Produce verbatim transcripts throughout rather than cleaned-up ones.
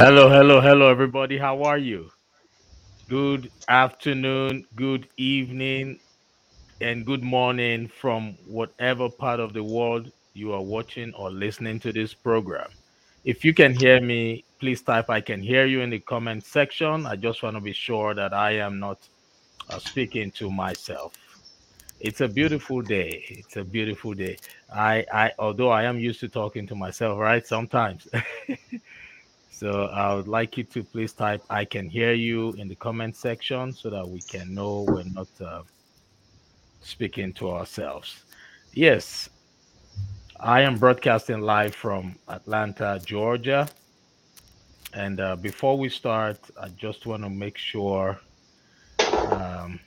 Hello, hello, hello, everybody. How are you? Good afternoon, good evening, and good morning from whatever part of the world you are watching or listening to this program. If you can hear me, please type "I can hear you" in the comment section. I just want to be sure that I am not uh, speaking to myself. It's a beautiful day. It's a beautiful day. I, I, although I am used to talking to myself, right? Sometimes. So I would like you to please type "I can hear you" in the comment section so that we can know we're not uh, speaking to ourselves. Yes, I am broadcasting live from Atlanta, Georgia. And uh, before we start, I just want to make sure, um,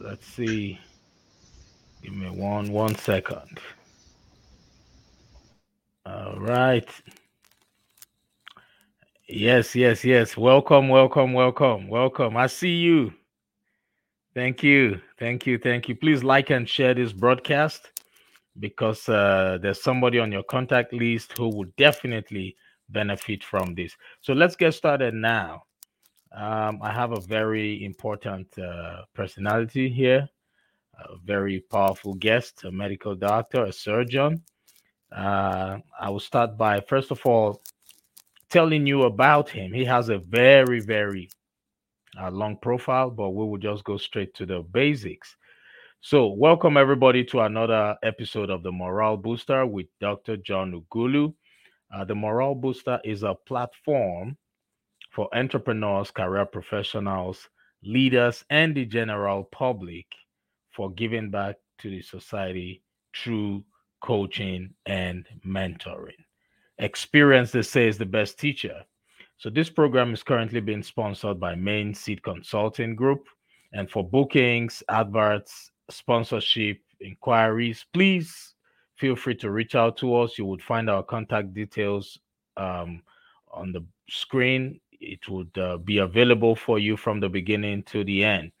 let's see, give me one, one second. All right. Yes, yes, yes. Welcome, welcome, welcome, welcome. I see you. Thank you. Thank you. Thank you. Please like and share this broadcast because uh, there's somebody on your contact list who would definitely benefit from this. So let's get started now. Um, I have a very important uh, personality here, a very powerful guest, a medical doctor, a surgeon. Uh, I will start by, first of all, telling you about him. He has a very, very uh, long profile, but we will just go straight to the basics. So welcome, everybody, to another episode of The Morale Booster with Doctor John Ughulu. Uh, the Morale Booster is a platform for entrepreneurs, career professionals, leaders, and the general public for giving back to the society through coaching and mentoring. Experience, they say, is the best teacher. So this program is currently being sponsored by Main Seed Consulting Group. And for bookings, adverts, sponsorship, inquiries, please feel free to reach out to us. You would find our contact details um, on the screen. It would uh, be available for you from the beginning to the end.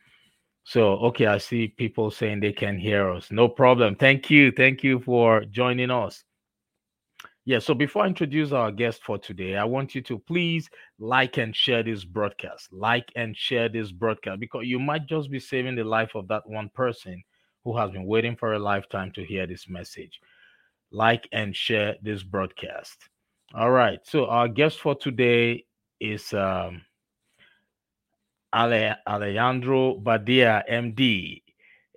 So, okay, I see people saying they can hear us. No problem. Thank you. Thank you for joining us. Yeah, so before I introduce our guest for today, I want you to please like and share this broadcast. Like and share this broadcast because you might just be saving the life of that one person who has been waiting for a lifetime to hear this message. Like and share this broadcast. All right, so our guest for today is um, Ale- Alejandro Badia, M D.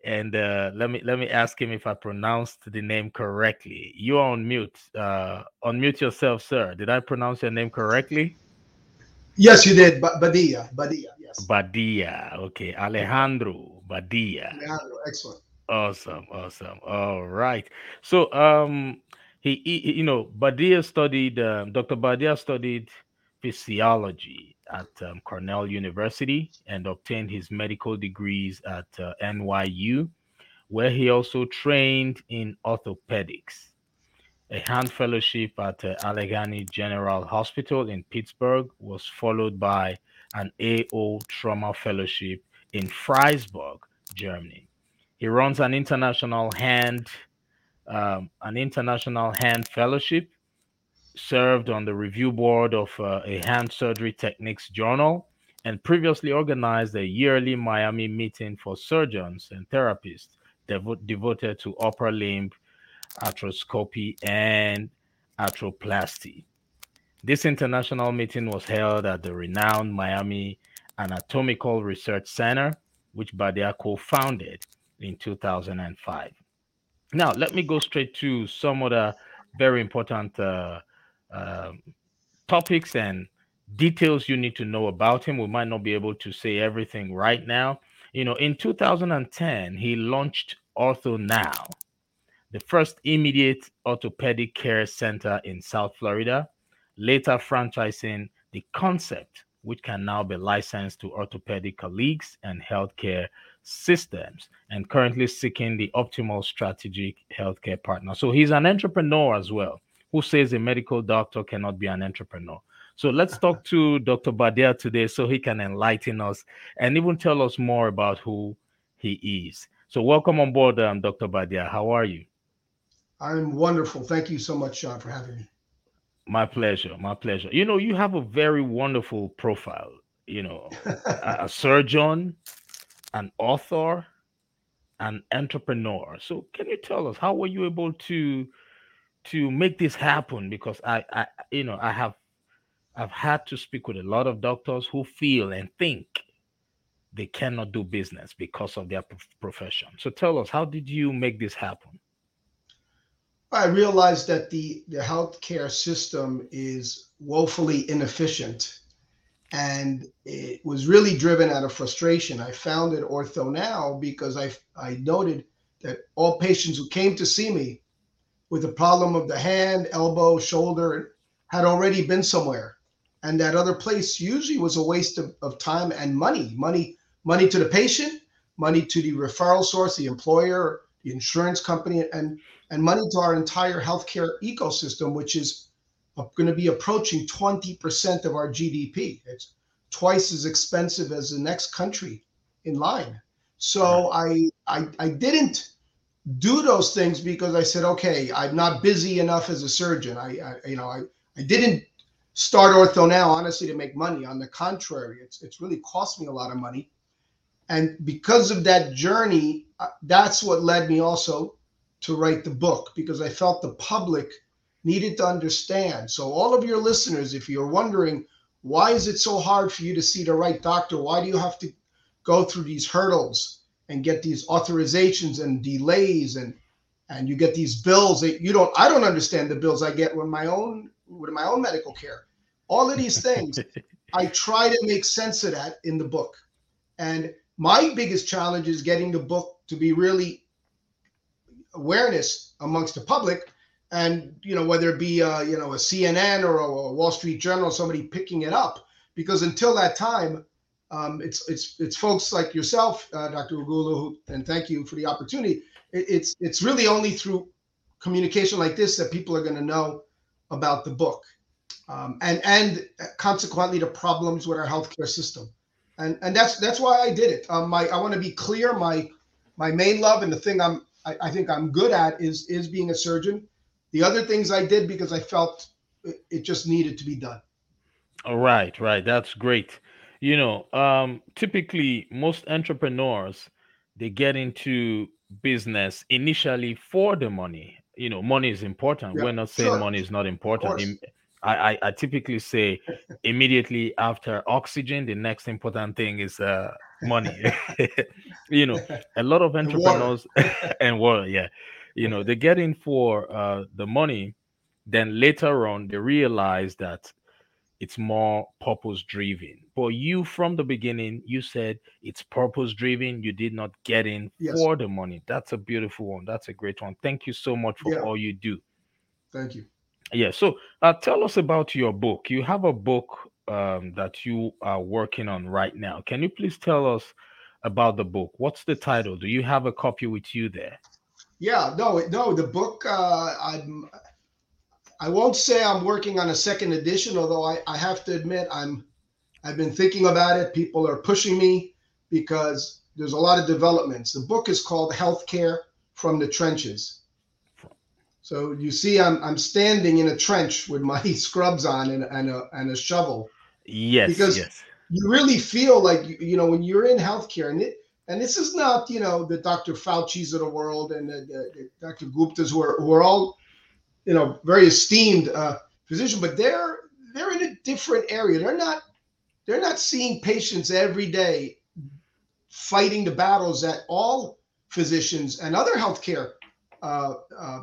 And uh, let me let me ask him if I pronounced the name correctly. You are on mute. Uh, unmute yourself, sir. Did I pronounce your name correctly? Yes, you did. Ba- Badia. Badia. Yes. Badia. Okay. Alejandro Badia. Alejandro. Excellent. Awesome. Awesome. All right. So, um, he, he you know, Badia studied. Um, Doctor Badia studied physiology at um, Cornell University and obtained his medical degrees at uh, N Y U, where he also trained in orthopedics. A hand fellowship at uh, Allegheny General Hospital in Pittsburgh was followed by an A O trauma fellowship in Freiburg, Germany. He runs an international hand, um, an international hand fellowship, served on the review board of uh, a hand surgery techniques journal, and previously organized a yearly Miami meeting for surgeons and therapists devo- devoted to upper limb arthroscopy and arthroplasty. This international meeting was held at the renowned Miami Anatomical Research Center, which Badia co-founded in two thousand five. Now, let me go straight to some other very important uh, Uh, topics and details you need to know about him. We might not be able to say everything right now. You know, in two thousand ten, he launched OrthoNOW, the first immediate orthopedic care center in South Florida, later franchising the concept, which can now be licensed to orthopedic colleagues and healthcare systems, and currently seeking the optimal strategic healthcare partner. So he's an entrepreneur as well. Who says a medical doctor cannot be an entrepreneur? So let's talk to Doctor Badia today so he can enlighten us and even tell us more about who he is. So welcome on board, um, Doctor Badia. How are you? I'm wonderful. Thank you so much, John, for having me. My pleasure. My pleasure. You know, you have a very wonderful profile, you know, a, a surgeon, an author, an entrepreneur. So can you tell us, how were you able to to make this happen? Because I, I you know, I have I've had to speak with a lot of doctors who feel and think they cannot do business because of their profession. So tell us, how did you make this happen? I realized that the, the healthcare system is woefully inefficient, and it was really driven out of frustration. I founded OrthoNOW because I, I noted that all patients who came to see me with the problem of the hand, elbow, shoulder had already been somewhere. And that other place usually was a waste of, of time and money, money, money to the patient, money to the referral source, the employer, the insurance company, and, and money to our entire healthcare ecosystem, which is going to be approaching twenty percent of our G D P. It's twice as expensive as the next country in line. So I, I, I didn't do those things because I said, okay, I'm not busy enough as a surgeon. I, I you know, I, I didn't start OrthoNOW, honestly, to make money. On the contrary, it's it's really cost me a lot of money. And because of that journey, that's what led me also to write the book, because I felt the public needed to understand. So all of your listeners, if you're wondering, why is it so hard for you to see the right doctor? Why do you have to go through these hurdles and get these authorizations and delays, and and you get these bills that you don't, I don't understand the bills I get when my own with my own medical care, all of these things. I try to make sense of that in the book. And my biggest challenge is getting the book to be really awareness amongst the public. And, you know, whether it be, uh, you know, a C N N or a, a Wall Street Journal, somebody picking it up, because until that time, um, it's, it's, it's folks like yourself, uh, Doctor Ughulu, who, and thank you for the opportunity. It, it's, it's really only through communication like this that people are going to know about the book, um, and and consequently the problems with our healthcare system, and and that's that's why I did it. Um, my I want to be clear. My my main love and the thing I'm I, I think I'm good at is is being a surgeon. The other things I did because I felt it, it just needed to be done. All right, right. That's great. You know, um, typically most entrepreneurs, they get into business initially for the money. You know, money is important. Yeah, we're not saying sure. money is not important. I, I, I typically say immediately after oxygen, the next important thing is uh, money. You know, a lot of entrepreneurs and water, yeah. You know, they get in for uh, the money. Then later on, they realize that it's more purpose-driven. But you, from the beginning, you said it's purpose-driven. You did not get in yes. for the money. That's a beautiful one. That's a great one. Thank you so much for yeah. all you do. Thank you. Yeah. So uh, tell us about your book. You have a book um, that you are working on right now. Can you please tell us about the book? What's the title? Do you have a copy with you there? Yeah. No, no. The book, uh, I'm... I won't say I'm working on a second edition, although I, I have to admit I'm, I've been thinking about it. People are pushing me because there's a lot of developments. The book is called Healthcare from the Trenches. So you see, I'm I'm standing in a trench with my scrubs on and, and a and a shovel. Yes. Because yes. you really feel like, you know, when you're in healthcare, and it and this is not, you know, the Doctor Fauci's of the world and the, the, the Doctor Gupta's who are, who are all, you know, very esteemed uh, physician, but they're they're in a different area. They're not they're not seeing patients every day, fighting the battles that all physicians and other healthcare, uh, uh,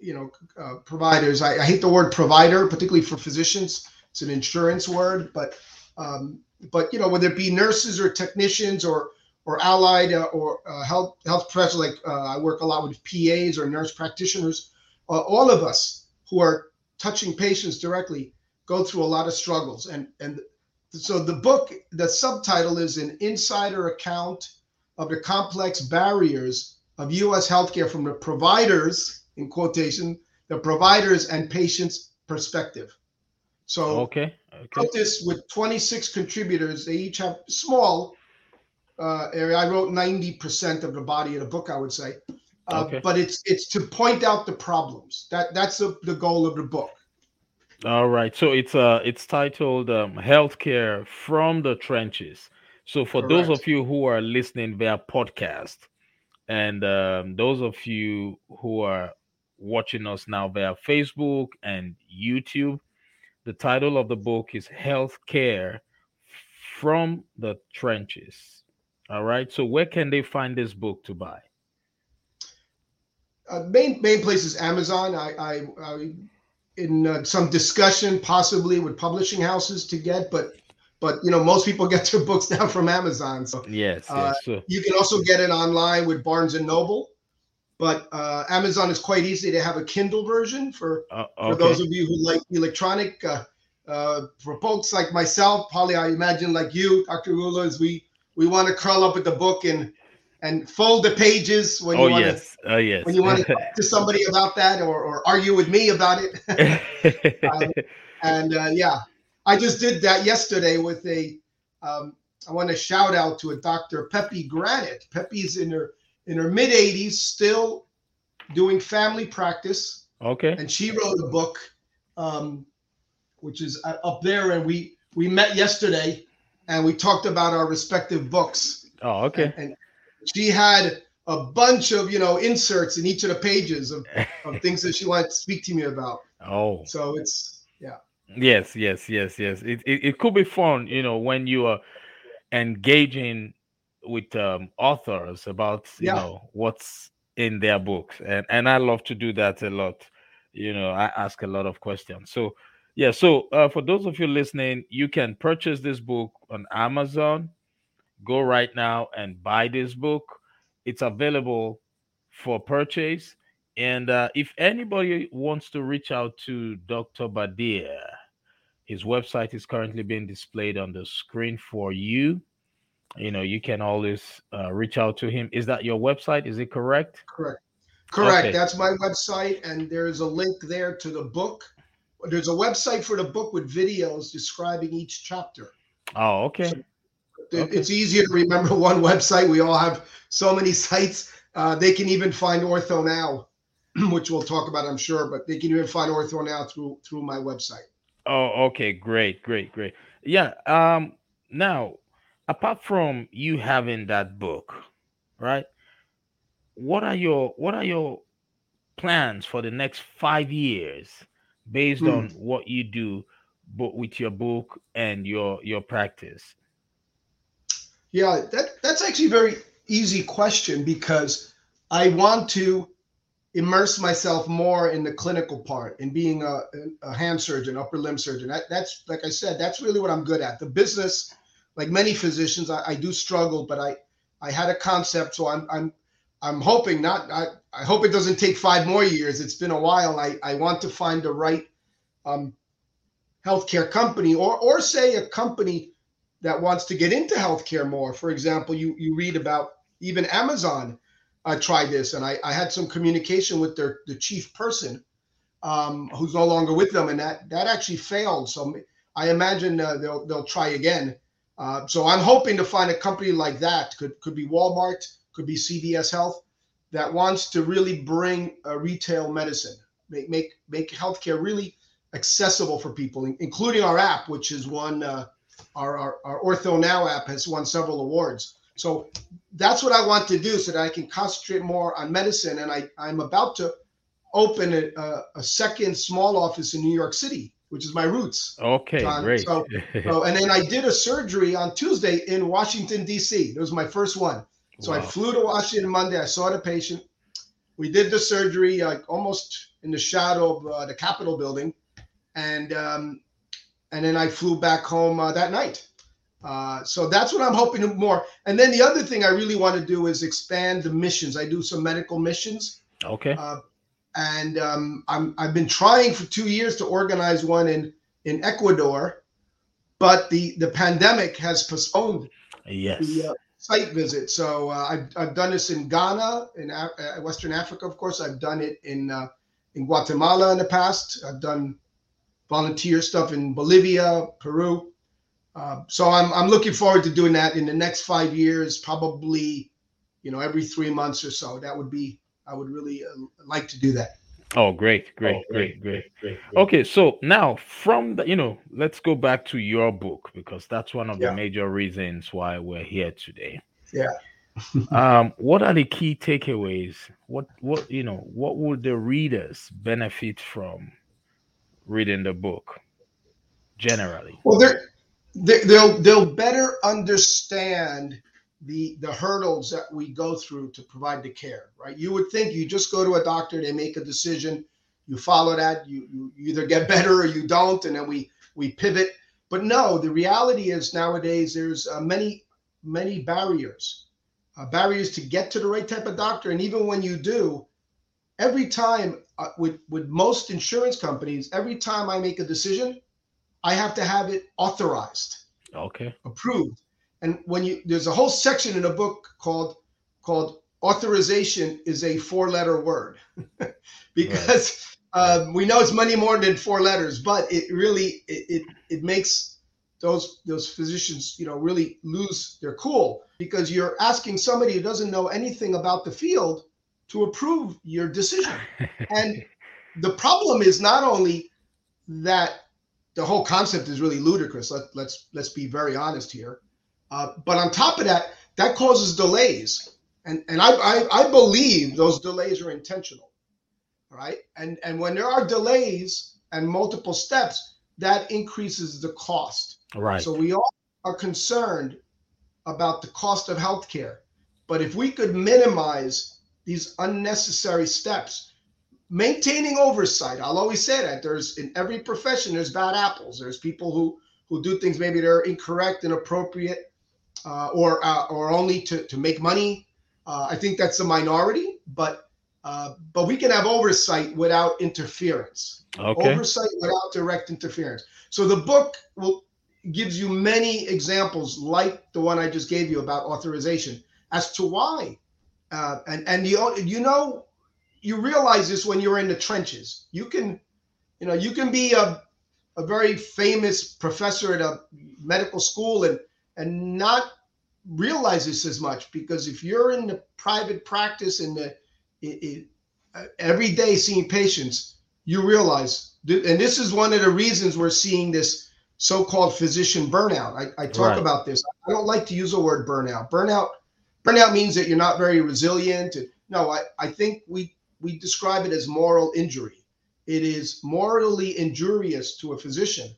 you know, uh, providers. I, I hate the word provider, particularly for physicians. It's an insurance word, but um, but you know, whether it be nurses or technicians or or allied uh, or uh, health health professionals, like uh, I work a lot with P As or nurse practitioners. Uh, all of us who are touching patients directly go through a lot of struggles. And and so the book, the subtitle is An Insider Account of the Complex Barriers of U S Healthcare from the Providers, in quotation, the Providers and Patients' Perspective. So okay. Okay. I wrote this with twenty-six contributors. They each have small uh, area. I wrote ninety percent of the body of the book, I would say. Uh, okay. But it's it's to point out the problems. That that's the, the goal of the book. All right. So it's uh it's titled um, Healthcare from the Trenches. So for Correct. Those of you who are listening via podcast, and um, those of you who are watching us now via Facebook and YouTube, the title of the book is Healthcare from the Trenches. All right. So where can they find this book to buy? Uh, main main place is Amazon. I I, I in uh, some discussion possibly with publishing houses to get, but but you know most people get their books now from Amazon. So yes, uh, yes sure. You can also get it online with Barnes and Noble, but uh, Amazon is quite easy. They have a Kindle version for uh, okay. for those of you who like electronic. Uh, uh, for folks like myself, probably I imagine like you, Doctor Ughulu, is we we want to curl up with the book and. And fold the pages when you oh, want yes. to, oh, yes. when you want to talk to somebody about that or, or argue with me about it. um, and uh, yeah, I just did that yesterday with a. Um, I want to shout out to a Doctor Peppy Granite. Peppy's in her in her mid eighties, still doing family practice. Okay. And she wrote a book, um, which is up there. And we we met yesterday, and we talked about our respective books. Oh, okay. And, and, she had a bunch of, you know, inserts in each of the pages of, of things that she wanted to speak to me about. Oh, so it's yeah. Yes, yes, yes, yes. It it, it could be fun, you know, when you are engaging with um, authors about, you yeah. know, what's in their books. And and I love to do that a lot. You know, I ask a lot of questions. So, yeah. So uh, for those of you listening, you can purchase this book on Amazon. Go right now and buy this book. It's available for purchase. And uh, if anybody wants to reach out to Doctor Badia, his website is currently being displayed on the screen for you. You know, you can always uh, reach out to him. Is that your website? Is it correct? Correct. Correct. Okay. That's my website. And there's a link there to the book. There's a website for the book with videos describing each chapter. Oh, okay. So- Okay. It's easier to remember one website. We all have so many sites. Uh, they can even find OrthoNOW, which we'll talk about, I'm sure. But they can even find OrthoNOW through through my website. Oh, okay, great, great, great. Yeah. Um. Now, apart from you having that book, right? What are your What are your plans for the next five years, based hmm. on what you do, but with your book and your your practice? Yeah, that, that's actually a very easy question because I want to immerse myself more in the clinical part and being a, a hand surgeon, upper limb surgeon. That, that's, like I said, that's really what I'm good at. The business, like many physicians, I, I do struggle, but I, I had a concept. So I'm I'm I'm hoping not, I, I hope it doesn't take five more years. It's been a while. I, I want to find the right um, healthcare company or or say a company that wants to get into healthcare more. For example, you, you read about even Amazon uh, tried this, and I, I had some communication with their the chief person um, who's no longer with them, and that that actually failed. So I imagine uh, they'll they'll try again. Uh, so I'm hoping to find a company like that. Could could be Walmart, could be C V S Health, that wants to really bring uh, retail medicine, make make make healthcare really accessible for people, including our app, which is one. Uh, Our, our, our OrthoNOW app has won several awards. So that's what I want to do so that I can concentrate more on medicine. And I, I'm about to open a, a, a second small office in New York City, which is my roots. Okay, John. Great. So, so, and then I did a surgery on Tuesday in Washington, D C. It was my first one. So wow. I flew to Washington Monday. I saw the patient. We did the surgery uh, almost in the shadow of uh, the Capitol building. And um And then I flew back home uh, that night. Uh, so that's what I'm hoping to more. And then the other thing I really want to do is expand the missions. I do some medical missions. Okay. Uh, and um, I'm, I've been trying for two years to organize one in, in Ecuador, but the, the pandemic has postponed yes. the uh, site visit. So uh, I've, I've done this in Ghana, in Af- Western Africa, of course. I've done it in uh, in Guatemala in the past. I've done volunteer stuff in Bolivia, Peru. Uh, so I'm I'm looking forward to doing that in the next five years, probably, you know, every three months or so. That would be, I would really uh, like to do that. Oh, great, great, oh, great, great, great, great, great. Okay, so now from the, you know, let's go back to your book, because that's one of yeah. the major reasons why we're here today. Yeah. um, what are the key takeaways? What, what, you know, what would the readers benefit from reading the book generally? Well, they're, they're, they'll they'll better understand the the hurdles that we go through to provide the care, right? You would think you just go to a doctor, they make a decision, you follow that, you, you either get better or you don't, and then we we pivot. But no, the reality is nowadays there's uh, many many barriers, uh, barriers to get to the right type of doctor. And even when you do, every time uh, with with most insurance companies, every time I make a decision, I have to have it authorized, okay, approved. And when you, there's a whole section in a book called, called authorization is a four letter word, because right. um, we know it's many more than four letters, but it really, it, it, it makes those, those physicians, you know, really lose their cool, because you're asking somebody who doesn't know anything about the field to approve your decision. And the problem is not only that the whole concept is really ludicrous. Let, let's, let's be very honest here. Uh, but on top of that, that causes delays, and and I, I I believe those delays are intentional, right? And and when there are delays and multiple steps, that increases the cost. Right. So we all are concerned about the cost of healthcare, but if we could minimize these unnecessary steps, maintaining oversight. I'll always say that there's in every profession there's bad apples. There's people who who do things maybe they're incorrect, inappropriate. Uh, or uh, or only to, to make money. Uh, I think that's a minority, but uh, but we can have oversight without interference. Okay. Oversight without direct interference. So the book will gives you many examples like the one I just gave you about authorization as to why. Uh, and and the, you know, you realize this when you're in the trenches. You can, you know, you can be a a very famous professor at a medical school and. and not realize this as much, because if you're in the private practice and the it, it, uh, every day seeing patients, you realize, th- and this is one of the reasons we're seeing this so-called physician burnout. I, I talk right. about this. I don't like to use the word burnout. Burnout burnout means that you're not very resilient. No, I, I think we, we describe it as moral injury. It is morally injurious to a physician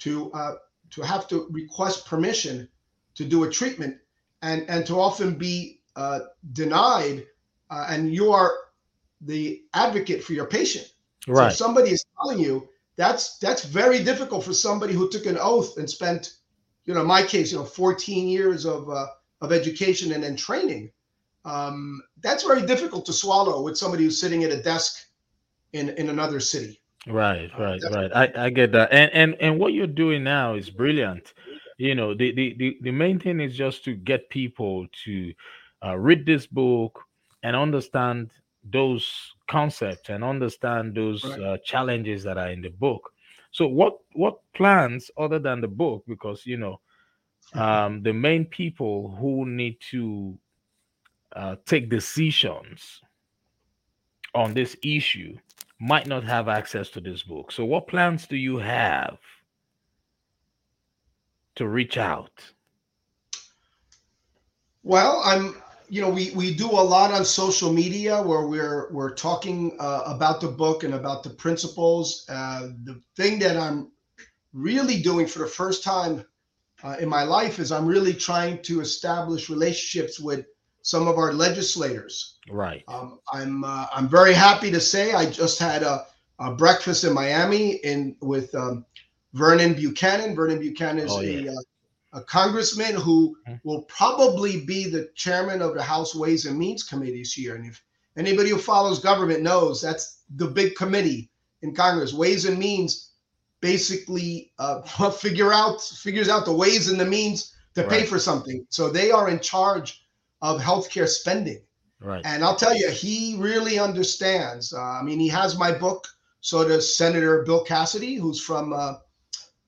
to, uh, to have to request permission to do a treatment and, and to often be uh, denied, uh, and you are the advocate for your patient. Right. So somebody is telling you that's that's very difficult for somebody who took an oath and spent, you know, in my case, you know, fourteen years of uh, of education and then training. Um, that's very difficult to swallow with somebody who's sitting at a desk in, in another city. Right, right, right. I, I get that. And, and and what you're doing now is brilliant. You know, the, the, the, the main thing is just to get people to uh, read this book and understand those concepts and understand those uh, challenges that are in the book. So what, what plans other than the book, because, you know, um, the main people who need to uh, take decisions on this issue might not have access to this book. So what plans do you have to reach out? Well, I'm, you know, we, we do a lot on social media where we're, we're talking uh, about the book and about the principles. Uh, the thing that I'm really doing for the first time uh, in my life is I'm really trying to establish relationships with some of our legislators. Right. Um, I'm uh, I'm very happy to say I just had a, a breakfast in Miami in with um, Vernon Buchanan. Vernon Buchanan is oh, yeah. a, uh, a congressman who will probably be the chairman of the House Ways and Means Committee this year. And if anybody who follows government knows, that's the big committee in Congress. Ways and Means basically uh, figure out figures out the ways and the means to right. pay for something. So they are in charge of healthcare spending. Right. And I'll tell you, he really understands. Uh, I mean, he has my book. So does Senator Bill Cassidy, who's from, uh,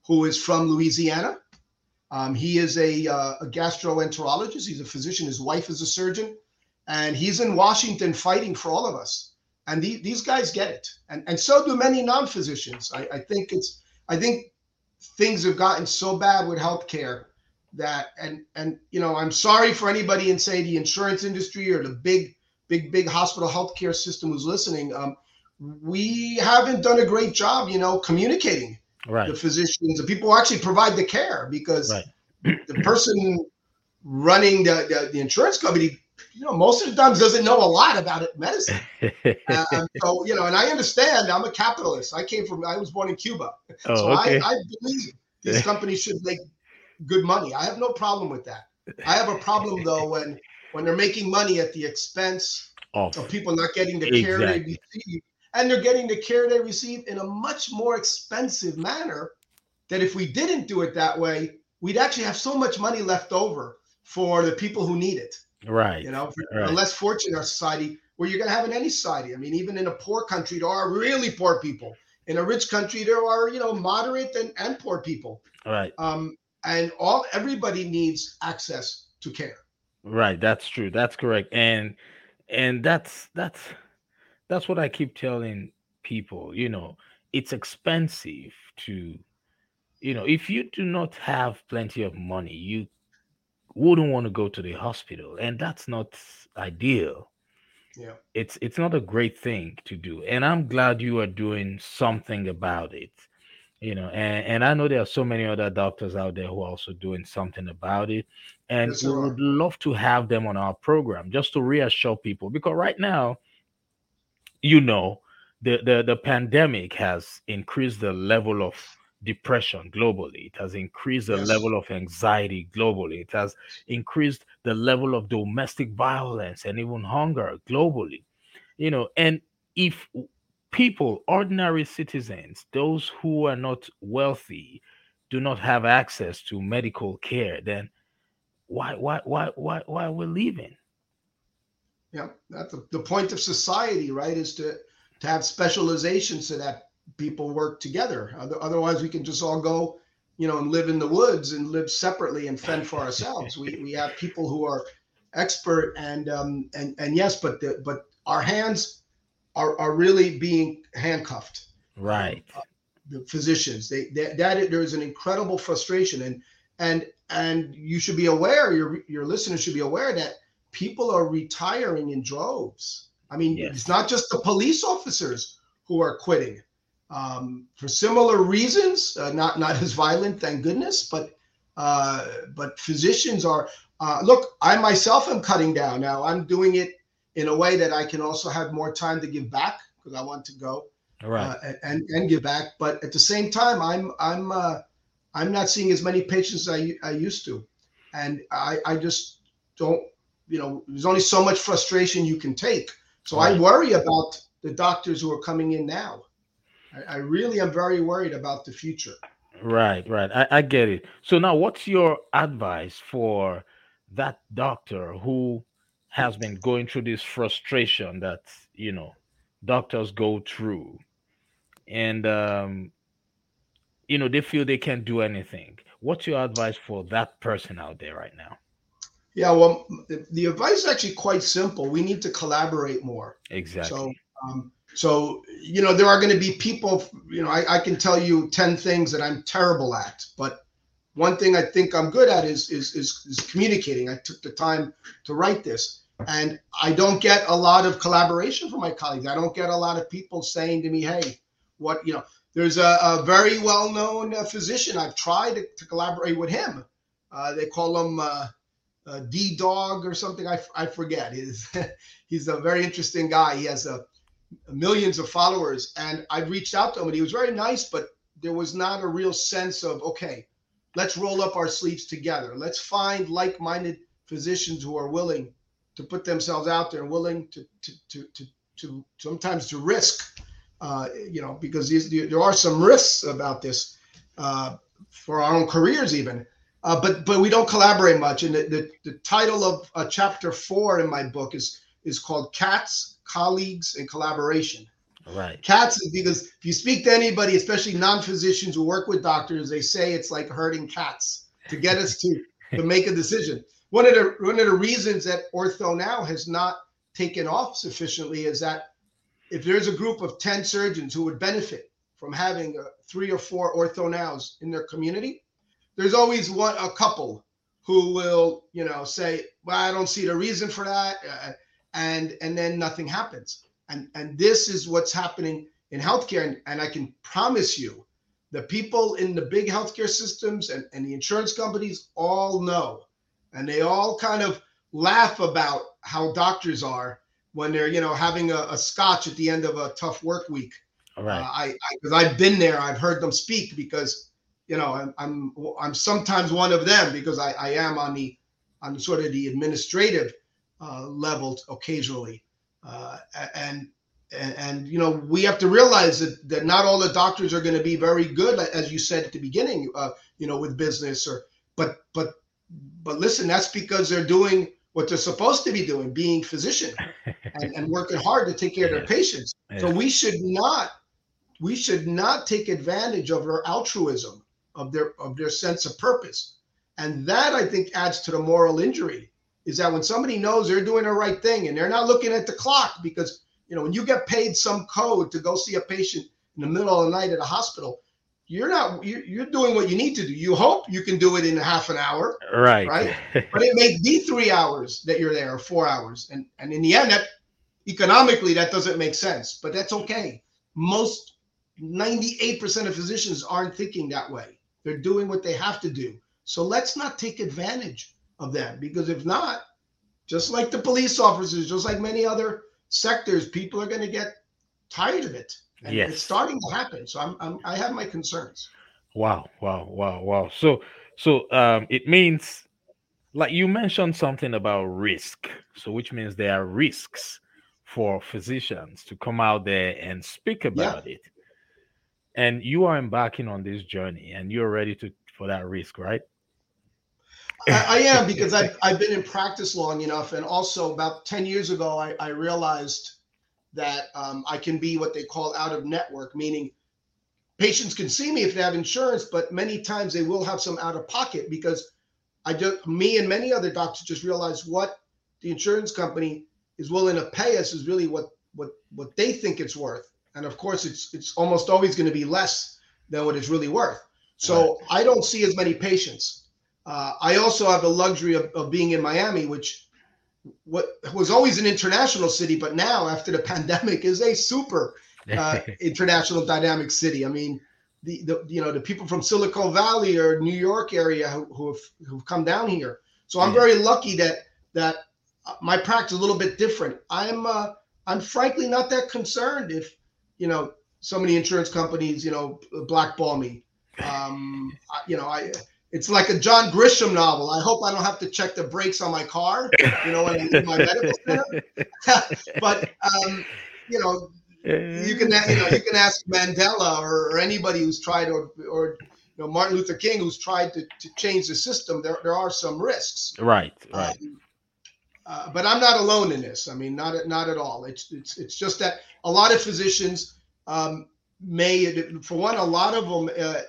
who is from Louisiana. Um, he is a, uh, a gastroenterologist. He's a physician. His wife is a surgeon. And he's in Washington fighting for all of us. And the, these guys get it. And, and so do many non-physicians. I, I think it's, I think things have gotten so bad with healthcare that, and, and, you know, I'm sorry for anybody in, say, the insurance industry or the big, big, big hospital healthcare system who's listening. Um, we haven't done a great job, you know, communicating right. the physicians, the people who actually provide the care, because right. the person running the, the, the insurance company, you know, most of the times doesn't know a lot about it, medicine. um, so, you know, and I understand, I'm a capitalist. I came from, I was born in Cuba. Oh, so okay. I, I believe these companies should make good money. I have no problem with that. I have a problem though, when, when they're making money at the expense oh, of people not getting the exactly. care they receive, and they're getting the care they receive in a much more expensive manner, that if we didn't do it that way, we'd actually have so much money left over for the people who need it. Right. You know, for right. a less fortunate society, where you're going to have in any society. I mean, even in a poor country, there are really poor people. In a rich country, there are, you know, moderate and, and poor people. Right. Um, and all everybody needs access to care. Right. That's true. That's correct. And and that's that's that's what I keep telling people. You know, it's expensive to, you know, if you do not have plenty of money, you wouldn't want to go to the hospital, and that's not ideal. Yeah, it's it's not a great thing to do, and I'm glad you are doing something about it. You know, and, and I know there are so many other doctors out there who are also doing something about it, and yes, we would love to have them on our program just to reassure people, because right now, you know, the the, the pandemic has increased the level of depression globally. It has increased the yes. level of anxiety globally. It has increased the level of domestic violence and even hunger globally. You know, and if people, ordinary citizens, those who are not wealthy, do not have access to medical care, then why why why why why are we leaving? Yeah, that's the, the point of society, right? Is to to have specialization so that people work together. Otherwise, we can just all go, you know, and live in the woods and live separately and fend for ourselves. we we have people who are expert and um and and yes, but the, but our hands are are really being handcuffed. Right. Uh, the physicians, they, they that there is an incredible frustration, and and and you should be aware. Your your listeners should be aware that people are retiring in droves. I mean, yes. it's not just the police officers who are quitting. Um, for similar reasons, uh, not not as violent, thank goodness, but uh, but physicians are, uh, look, I myself am cutting down now. I'm doing it in a way that I can also have more time to give back, because I want to go All right. uh, and and give back. But at the same time, I'm I'm uh, I'm not seeing as many patients as I, I used to, and I I just don't, you know, there's only so much frustration you can take. So right. I worry about the doctors who are coming in now. I really am very worried about the future. Right, right. I, I get it. So now what's your advice for that doctor who has been going through this frustration that, you know, doctors go through, and, um, you know, they feel they can't do anything? What's your advice for that person out there right now? Yeah, well, the, the advice is actually quite simple. We need to collaborate more. Exactly. So, um, So, you know, there are going to be people, you know, I, I can tell you ten things that I'm terrible at, but one thing I think I'm good at is, is, is, is communicating. I took the time to write this, and I don't get a lot of collaboration from my colleagues. I don't get a lot of people saying to me, hey, what, you know, there's a, a very well-known uh, physician. I've tried to, to collaborate with him. Uh, they call him uh, uh, D-Dog or something. I, I forget. He's, he's a very interesting guy. He has a millions of followers, and I reached out to him, and he was very nice, but there was not a real sense of, okay, let's roll up our sleeves together. Let's find like-minded physicians who are willing to put themselves out there and willing to to to to, to sometimes to risk, uh, you know, because these, there are some risks about this uh, for our own careers even. Uh, but but we don't collaborate much. And the, the, the title of uh, chapter four in my book is is called Cats, Colleagues, and Collaboration. Right. Cats is because if you speak to anybody, especially non-physicians who work with doctors, they say it's like herding cats to get us to, to make a decision. One of the one of the reasons that OrthoNOW has not taken off sufficiently is that if there's a group of ten surgeons who would benefit from having uh, three or four OrthoNOWs in their community, there's always one, a couple who will, you know, say, well, I don't see the reason for that. Uh, and and then nothing happens. And, and this is what's happening in healthcare. And, and I can promise you, the people in the big healthcare systems and, and the insurance companies all know. And they all kind of laugh about how doctors are when they're, you know, having a, a scotch at the end of a tough work week. All right. Uh, I, because I've been there, I've heard them speak because, you know, I'm, I'm, I'm sometimes one of them because I, I am on the, on sort of the administrative uh, level occasionally. Uh, and, and, and, you know, we have to realize that, that not all the doctors are going to be very good, as you said at the beginning, uh, you know, with business or, but, but, but listen, that's because they're doing what they're supposed to be doing, being physician and, and working hard to take care of their patients. So we should not, we should not take advantage of their altruism, of their, of their sense of purpose. And that, I think, adds to the moral injury, is that when somebody knows they're doing the right thing and they're not looking at the clock, because, you know, when you get paid some code to go see a patient in the middle of the night at a hospital, you're not, you're doing what you need to do. You hope you can do it in half an hour. Right. Right. But it may be three hours that you're there, or four hours. And, and in the end, that economically, that doesn't make sense, but that's okay. Most ninety-eight percent of physicians aren't thinking that way. They're doing what they have to do. So let's not take advantage of them, because if not, just like the police officers, just like many other sectors, people are going to get tired of it. And yes. It's starting to happen. So I'm, I'm, I have my concerns. Wow. Wow. Wow. Wow. So, so um, it means, like you mentioned something about risk. So which means there are risks for physicians to come out there and speak about yeah. it. And you are embarking on this journey and you're ready to, for that risk, right? I, I am, because I've, I've been in practice long enough. And also about ten years ago, I, I realized that um, I can be what they call out of network, meaning patients can see me if they have insurance, but many times they will have some out of pocket, because I just, me and many other doctors just realize what the insurance company is willing to pay us is really what, what, what they think it's worth. And of course, it's, it's almost always going to be less than what it's really worth. So right. I don't see as many patients. Uh, I also have the luxury of, of being in Miami, which what was always an international city, but now after the pandemic is a super uh, international dynamic city. I mean, the, the, you know, the people from Silicon Valley or New York area who, who have who've come down here. So I'm yeah. very lucky that, that my practice is a little bit different. I'm, uh, I'm frankly not that concerned if, you know, so many insurance companies, you know, blackball me. Um, you know, I, It's like a John Grisham novel. I hope I don't have to check the brakes on my car, you know, when I leave my medical center. But, um, you know, you can you know you can ask Mandela or, or anybody who's tried, or, or you know, Martin Luther King, who's tried to, to change the system. There there are some risks. Right, right. Um, uh, but I'm not alone in this. I mean, not not at all. It's it's it's just that a lot of physicians um, may, for one, a lot of them. Uh,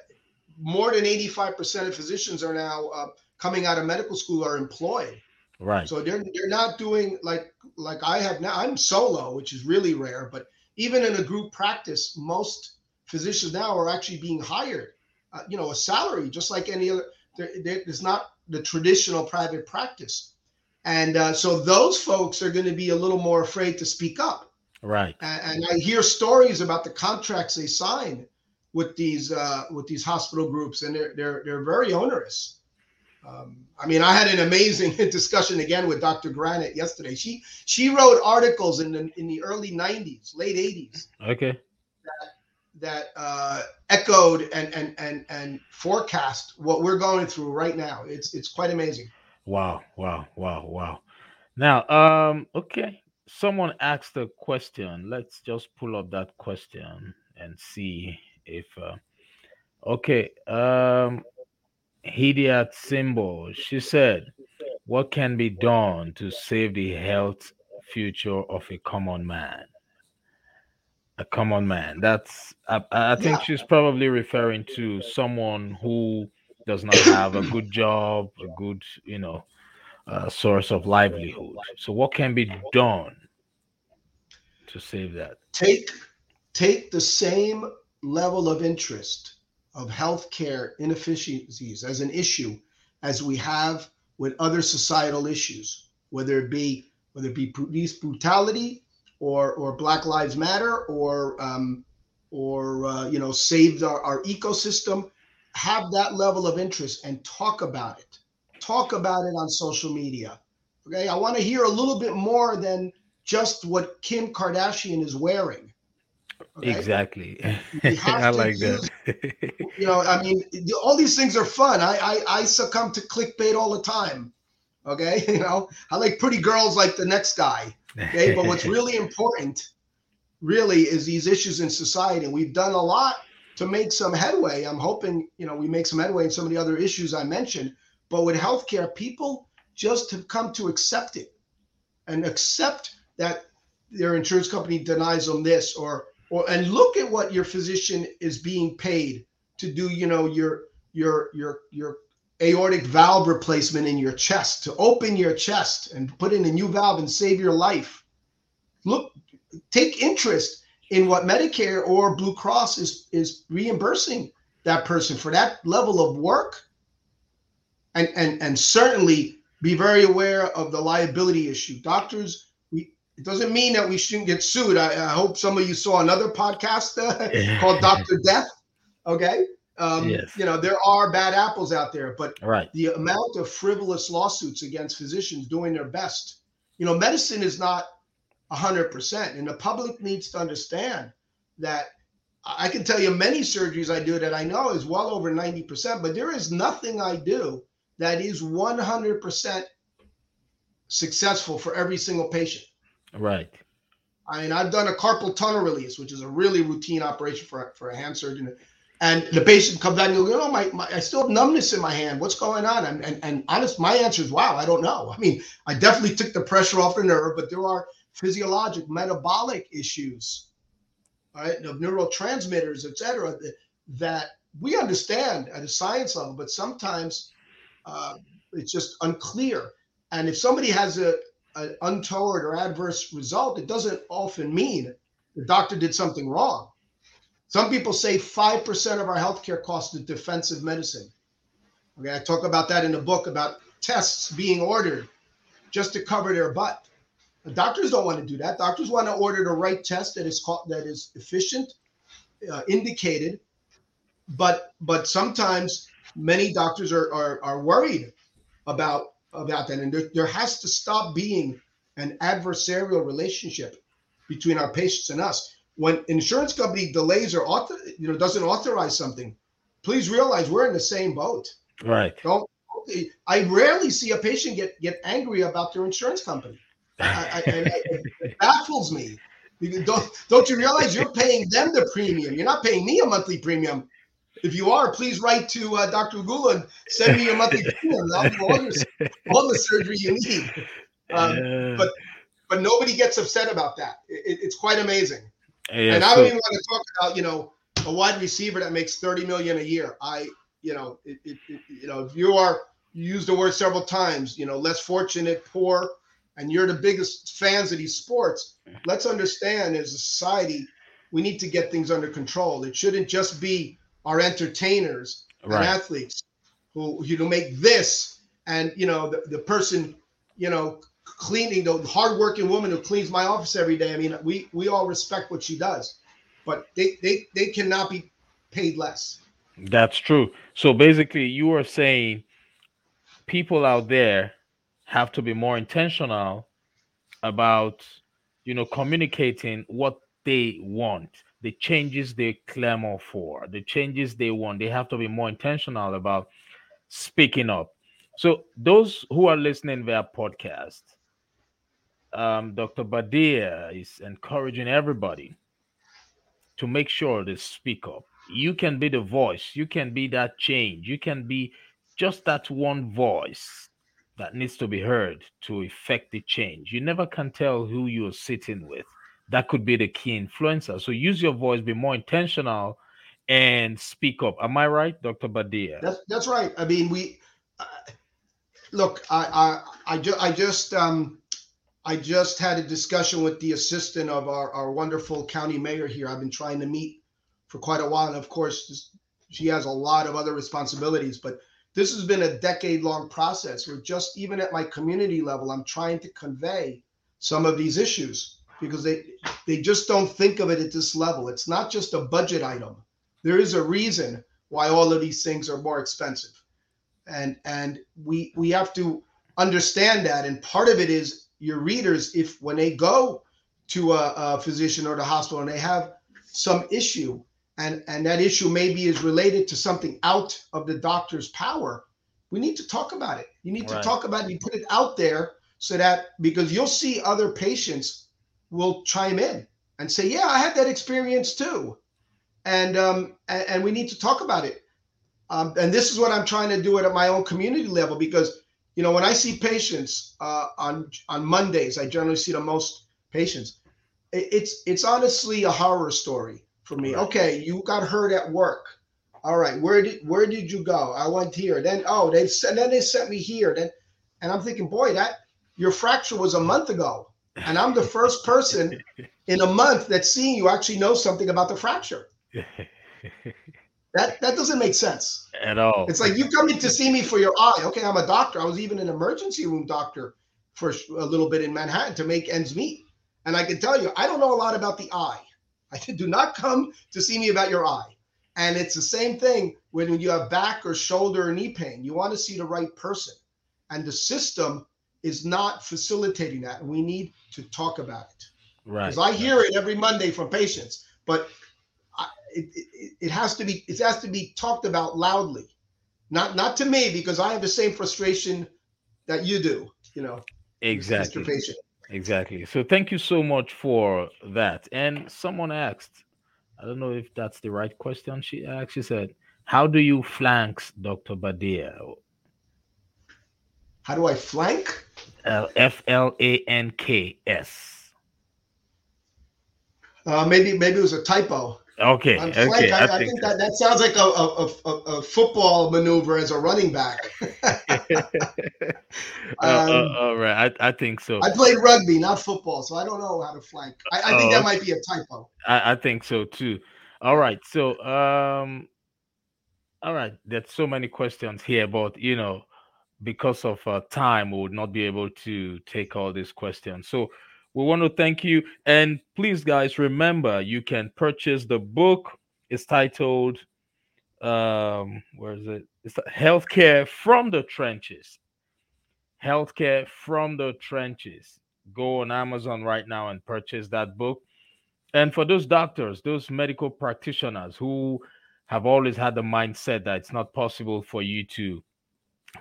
More than eighty-five percent of physicians are now uh, coming out of medical school are employed. Right. So they're they're not doing like like I have now. I'm solo, which is really rare. But even in a group practice, most physicians now are actually being hired. Uh, you know, a salary, just like any other. There, there, there's not the traditional private practice, and uh, so those folks are going to be a little more afraid to speak up. Right. And, and I hear stories about the contracts they sign with these uh, with these hospital groups, and they're they're they're very onerous. Um, I mean, I had an amazing discussion again with Doctor Granite yesterday. She she wrote articles in the in the early nineties, late eighties. Okay. That that uh, echoed and and and and forecast what we're going through right now. It's it's quite amazing. Wow! Wow! Wow! Wow! Now, um, okay. Someone asked a question. Let's just pull up that question and see. If uh, okay, um, Hidiat Simbo, she said, what can be done to save the health future of a common man? A common man, that's I, I think yeah. she's probably referring to someone who does not have a good job, a good, you know, uh, source of livelihood. So, what can be done to save that? Take, take the same level of interest of healthcare inefficiencies as an issue as we have with other societal issues, whether it be whether it be police brutality or or Black Lives Matter or um, or uh, you know, saved our, our ecosystem. Have that level of interest and talk about it. Talk about it on social media. Okay, I want to hear a little bit more than just what Kim Kardashian is wearing. Okay? Exactly. I like use, that. You know, I mean, all these things are fun. I, I I succumb to clickbait all the time. Okay, you know, I like pretty girls like the next guy. Okay, but what's really important, really, is these issues in society. And we've done a lot to make some headway. I'm hoping, you know, we make some headway in some of the other issues I mentioned. But with healthcare, people just have come to accept it and accept that their insurance company denies them this or or and look at what your physician is being paid to do, you know, your your your your aortic valve replacement in your chest, to open your chest and put in a new valve and save your life. Look, take interest in what Medicare or Blue Cross is is reimbursing that person for that level of work. And, and and certainly be very aware of the liability issue. Doctors, we, it doesn't mean that we shouldn't get sued. I, I hope some of you saw another podcast uh, called Doctor Death. Okay, um, yes. You know, there are bad apples out there, but right. The amount of frivolous lawsuits against physicians doing their best. You know, medicine is not one hundred percent, and the public needs to understand that. I can tell you many surgeries I do that I know is well over ninety percent, but there is nothing I do that is one hundred percent successful for every single patient. Right. I mean, I've done a carpal tunnel release, which is a really routine operation for, for a hand surgeon. And the patient comes out and goes, oh, my, my, I still have numbness in my hand. What's going on? And, and, and honest, my answer is, wow, I don't know. I mean, I definitely took the pressure off the nerve, but there are physiologic, metabolic issues, all right, of neurotransmitters, et cetera, that, that we understand at a science level, but sometimes Uh, it's just unclear. And if somebody has a, a untoward or adverse result, it doesn't often mean the doctor did something wrong. Some people say five percent of our healthcare costs is defensive medicine. Okay, I talk about that in the book about tests being ordered just to cover their butt. The doctors don't want to do that. Doctors want to order the right test that is called, that is efficient, uh, indicated, but but sometimes many doctors are, are, are worried about, about that. And there, there has to stop being an adversarial relationship between our patients and us. When insurance company delays or author, you know, doesn't authorize something, please realize we're in the same boat. Right. Don't, I rarely see a patient get, get angry about their insurance company. I, I, I, it baffles me. Don't, don't you realize you're paying them the premium? You're not paying me a monthly premium. If you are, please write to uh, Doctor Ughulu and send me your monthly bill. I'll do all, your, all the surgery you need. Um, uh, but but nobody gets upset about that. It, it's quite amazing. Yeah, and I don't so, even want to talk about, you know, a wide receiver that makes thirty million dollars a year. I, you know, it, it, it, you know, if you are, you used the word several times, you know, less fortunate, poor, and you're the biggest fans of these sports. Let's understand as a society, we need to get things under control. It shouldn't just be our entertainers and right. athletes who, you know, make this and, you know, the, the person, you know, cleaning, the hardworking woman who cleans my office every day. I mean, we, we all respect what she does, but they, they, they cannot be paid less. That's true. So basically you are saying people out there have to be more intentional about, you know, communicating what they want. The changes they clamor for, the changes they want, they have to be more intentional about speaking up. So those who are listening via podcast, um, Doctor Badia is encouraging everybody to make sure they speak up. You can be the voice. You can be that change. You can be just that one voice that needs to be heard to effect the change. You never can tell who you're sitting with. That could be the key influencer. So use your voice, be more intentional, and speak up. Am I right, Doctor Badia? That's, that's right. I mean, we uh, look. I I I, ju- I just um, I just had a discussion with the assistant of our, our wonderful county mayor here. I've been trying to meet for quite a while. And of course, this, she has a lot of other responsibilities, but this has been a decade long process where just even at my community level, I'm trying to convey some of these issues because they, they just don't think of it at this level. It's not just a budget item. There is a reason why all of these things are more expensive. And, and we, we have to understand that. And part of it is, your readers, if when they go to a, a physician or the hospital and they have some issue, and, and that issue maybe is related to something out of the doctor's power, we need to talk about it. You need right. to talk about it and put it out there so that, because you'll see other patients will chime in and say, yeah, I had that experience too. And, um, and, and we need to talk about it. Um, and this is what I'm trying to do at my own community level, because you know, when I see patients uh, on on Mondays, I generally see the most patients. It, it's it's honestly a horror story for me. Right. Okay, you got hurt at work. All right, where did where did you go? I went here. Then oh, they sent. Then they sent me here. Then, and I'm thinking, boy, that your fracture was a month ago, and I'm the first person in a month that's seeing you actually know something about the fracture. That that doesn't make sense at all. It's like you come in to see me for your eye. Okay, I'm a doctor. I was even an emergency room doctor for a little bit in Manhattan to make ends meet. And I can tell you, I don't know a lot about the eye. I do not come to see me about your eye. And it's the same thing when you have back or shoulder or knee pain. You want to see the right person. And the system is not facilitating that. We need to talk about it. Right. Because I hear it every Monday from patients. But It, it, it has to be it has to be talked about loudly, not not to me, because I have the same frustration that you do, you know. Exactly. Exactly. So thank you so much for that. And someone asked, I don't know if that's the right question. She actually said, "How do you flank Doctor Badia?" How do I flank? F L A N K S. Uh, maybe maybe it was a typo. Okay. I'm okay. Like, I, I think, think that, that sounds like a, a, a, a football maneuver as a running back. um, uh, all right. I, I think so. I played rugby, not football, so I don't know how to flank. I, I think uh, that might be a typo. I, I think so too. All right. So, um, all right. There's so many questions here, but you know, because of uh, time, we would not be able to take all these questions. So, we want to thank you. And please, guys, remember, you can purchase the book. It's titled, um, where is it? It's Healthcare from the Trenches. Healthcare from the Trenches. Go on Amazon right now and purchase that book. And for those doctors, those medical practitioners who have always had the mindset that it's not possible for you to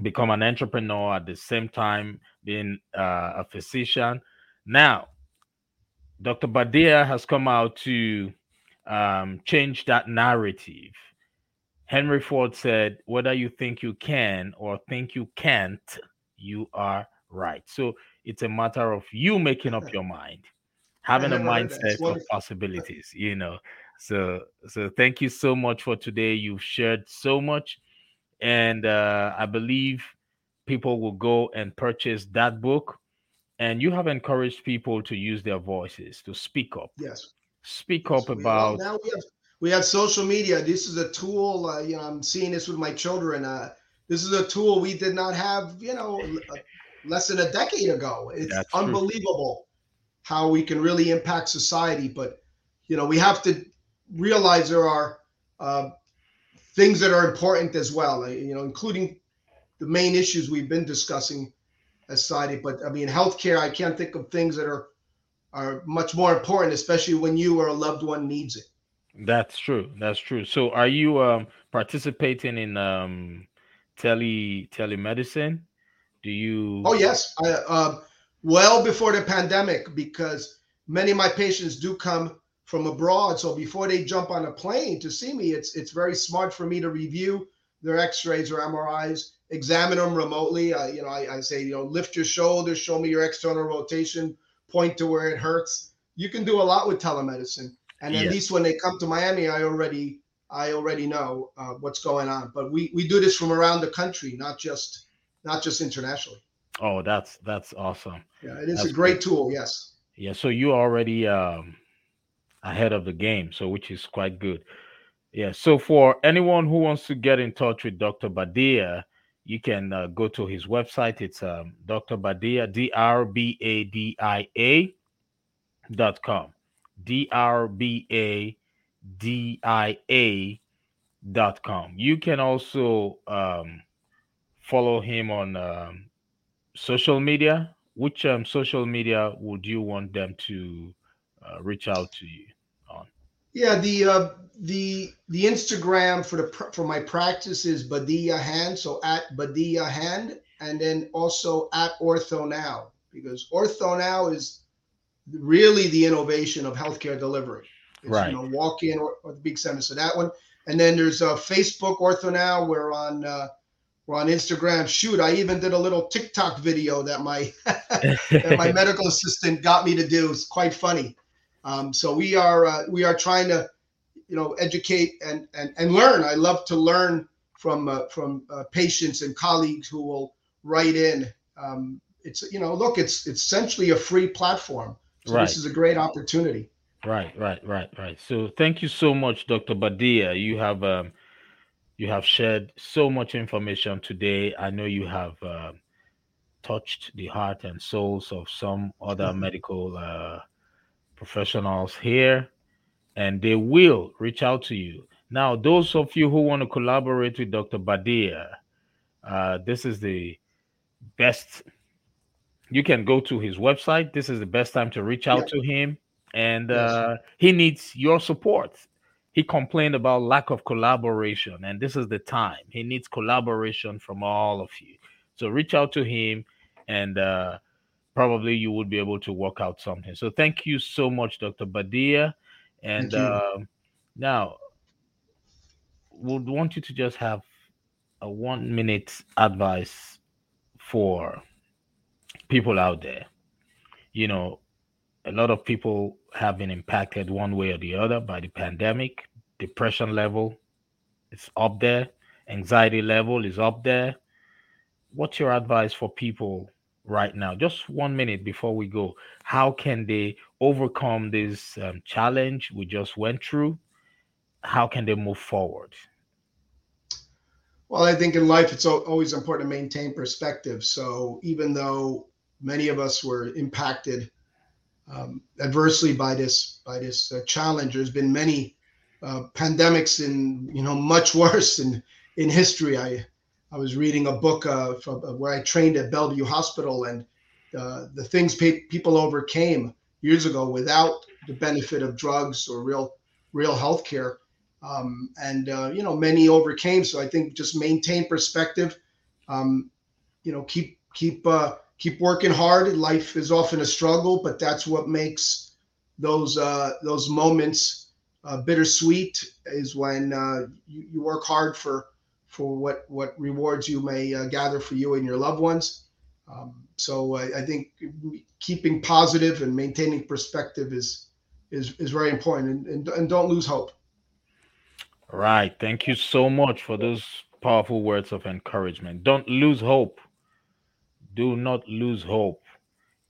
become an entrepreneur at the same time being uh, a physician, now, Doctor Badia has come out to um, change that narrative. Henry Ford said, whether you think you can or think you can't, you are right. So it's a matter of you making up your mind, having a mindset of possibilities, you know. So, so thank you so much for today. You've shared so much. And uh, I believe people will go and purchase that book. And you have encouraged people to use their voices, to speak up. Yes. Speak up so we, about... Now we have, we have social media. This is a tool, uh, you know, I'm seeing this with my children. Uh, this is a tool we did not have, you know, less than a decade ago. It's That's unbelievable true. How we can really impact society. But, you know, we have to realize there are uh, things that are important as well, you know, including the main issues we've been discussing aside, but I mean, healthcare, I can't think of things that are are much more important, especially when you or a loved one needs it. That's true. That's true. So are you um, participating in um, tele telemedicine? Do you? Oh, yes. I, uh, well, before the pandemic, because many of my patients do come from abroad. So before they jump on a plane to see me, it's it's very smart for me to review their x-rays or M R Is, examine them remotely. Uh, you know, I, I say, you know, lift your shoulders, show me your external rotation, point to where it hurts. You can do a lot with telemedicine. And yes. At least when they come to Miami, I already I already know uh, what's going on. But we, we do this from around the country, not just not just internationally. Oh, that's that's awesome. Yeah, it is that's a great, great tool. Yes. Yeah. So you already um, ahead of the game, so which is quite good. Yeah. So for anyone who wants to get in touch with Doctor Badia, you can uh, go to his website. It's um, Doctor Badia, D R B A D I A dot com, D R B A D I A dot com. You can also um, follow him on um, social media. Which um, social media would you want them to uh, reach out to you on? Yeah, the uh, the the Instagram for the for my practice is Badia Hand, so at Badia Hand, and then also at OrthoNOW, because OrthoNOW is really the innovation of healthcare delivery. It's, right. You know, walk-in or, or the big center. So that one, and then there's uh, Facebook OrthoNOW. We're on. Uh, We're on Instagram. Shoot, I even did a little TikTok video that my that my medical assistant got me to do. It's quite funny. Um, so we are uh, we are trying to, you know, educate and and and learn. I love to learn from uh, from uh, patients and colleagues who will write in. Um, it's you know, look, it's it's essentially a free platform. So right. This is a great opportunity. Right, right, right, right. So thank you so much, Doctor Badia. You have. Um... You have shared so much information today. I know you have uh, touched the heart and souls of some other medical uh, professionals here, and they will reach out to you. Now, those of you who want to collaborate with Doctor Badia, uh, this is the best. You can go to his website. This is the best time to reach out yeah. to him, and uh, he needs your support. He complained about lack of collaboration, and this is the time. He needs collaboration from all of you. So reach out to him, and uh, probably you would be able to work out something. So thank you so much, Doctor Badia. And uh, now we'll want you to just have a one-minute advice for people out there. You know, a lot of people have been impacted one way or the other by the pandemic. Depression level is up there. Anxiety level is up there. What's your advice for people right now? Just one minute before we go. How can they overcome this um, challenge we just went through? How can they move forward? Well, I think in life, it's always important to maintain perspective. So even though many of us were impacted Um, adversely by this by this uh, challenge, there's been many uh, pandemics in you know much worse in in history. I I was reading a book uh, from uh, where I trained at Bellevue Hospital, and uh, the things pe- people overcame years ago without the benefit of drugs or real real healthcare, um, and uh, you know many overcame. So I think just maintain perspective. Um, you know keep keep. Uh, Keep working hard. Life is often a struggle, but that's what makes those uh, those moments uh, bittersweet. Is when uh, you, you work hard for for what what rewards you may uh, gather for you and your loved ones. Um, so I, I think keeping positive and maintaining perspective is is is very important, and, and and don't lose hope. All right. Thank you so much for those powerful words of encouragement. Don't lose hope. Do not lose hope.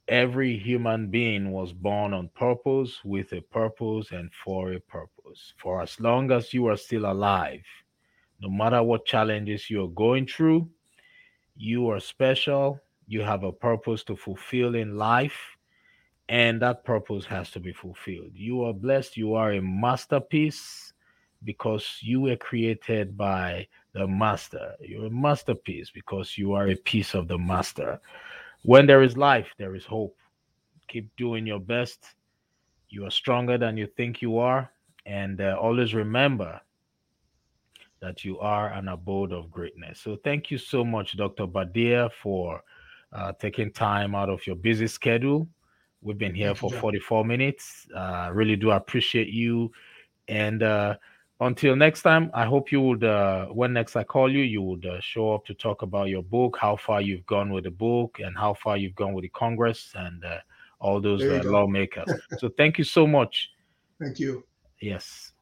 Every human being was born on purpose, with a purpose, and for a purpose. For as long as you are still alive, no matter what challenges you are going through, you are special. You have a purpose to fulfill in life, and that purpose has to be fulfilled. You are blessed. You are a masterpiece because you were created by the master. You're a masterpiece because you are a piece of the master. When there is life, there is hope. Keep doing your best. You are stronger than you think you are. And uh, always remember that you are an abode of greatness. So thank you so much, Doctor Badia, for uh, taking time out of your busy schedule. We've been here for forty-four minutes. I uh, really do appreciate you. And uh, until next time, I hope you would, uh, when next I call you, you would uh, show up to talk about your book, how far you've gone with the book, and how far you've gone with the Congress and uh, all those uh, lawmakers. So thank you so much. Thank you. Yes.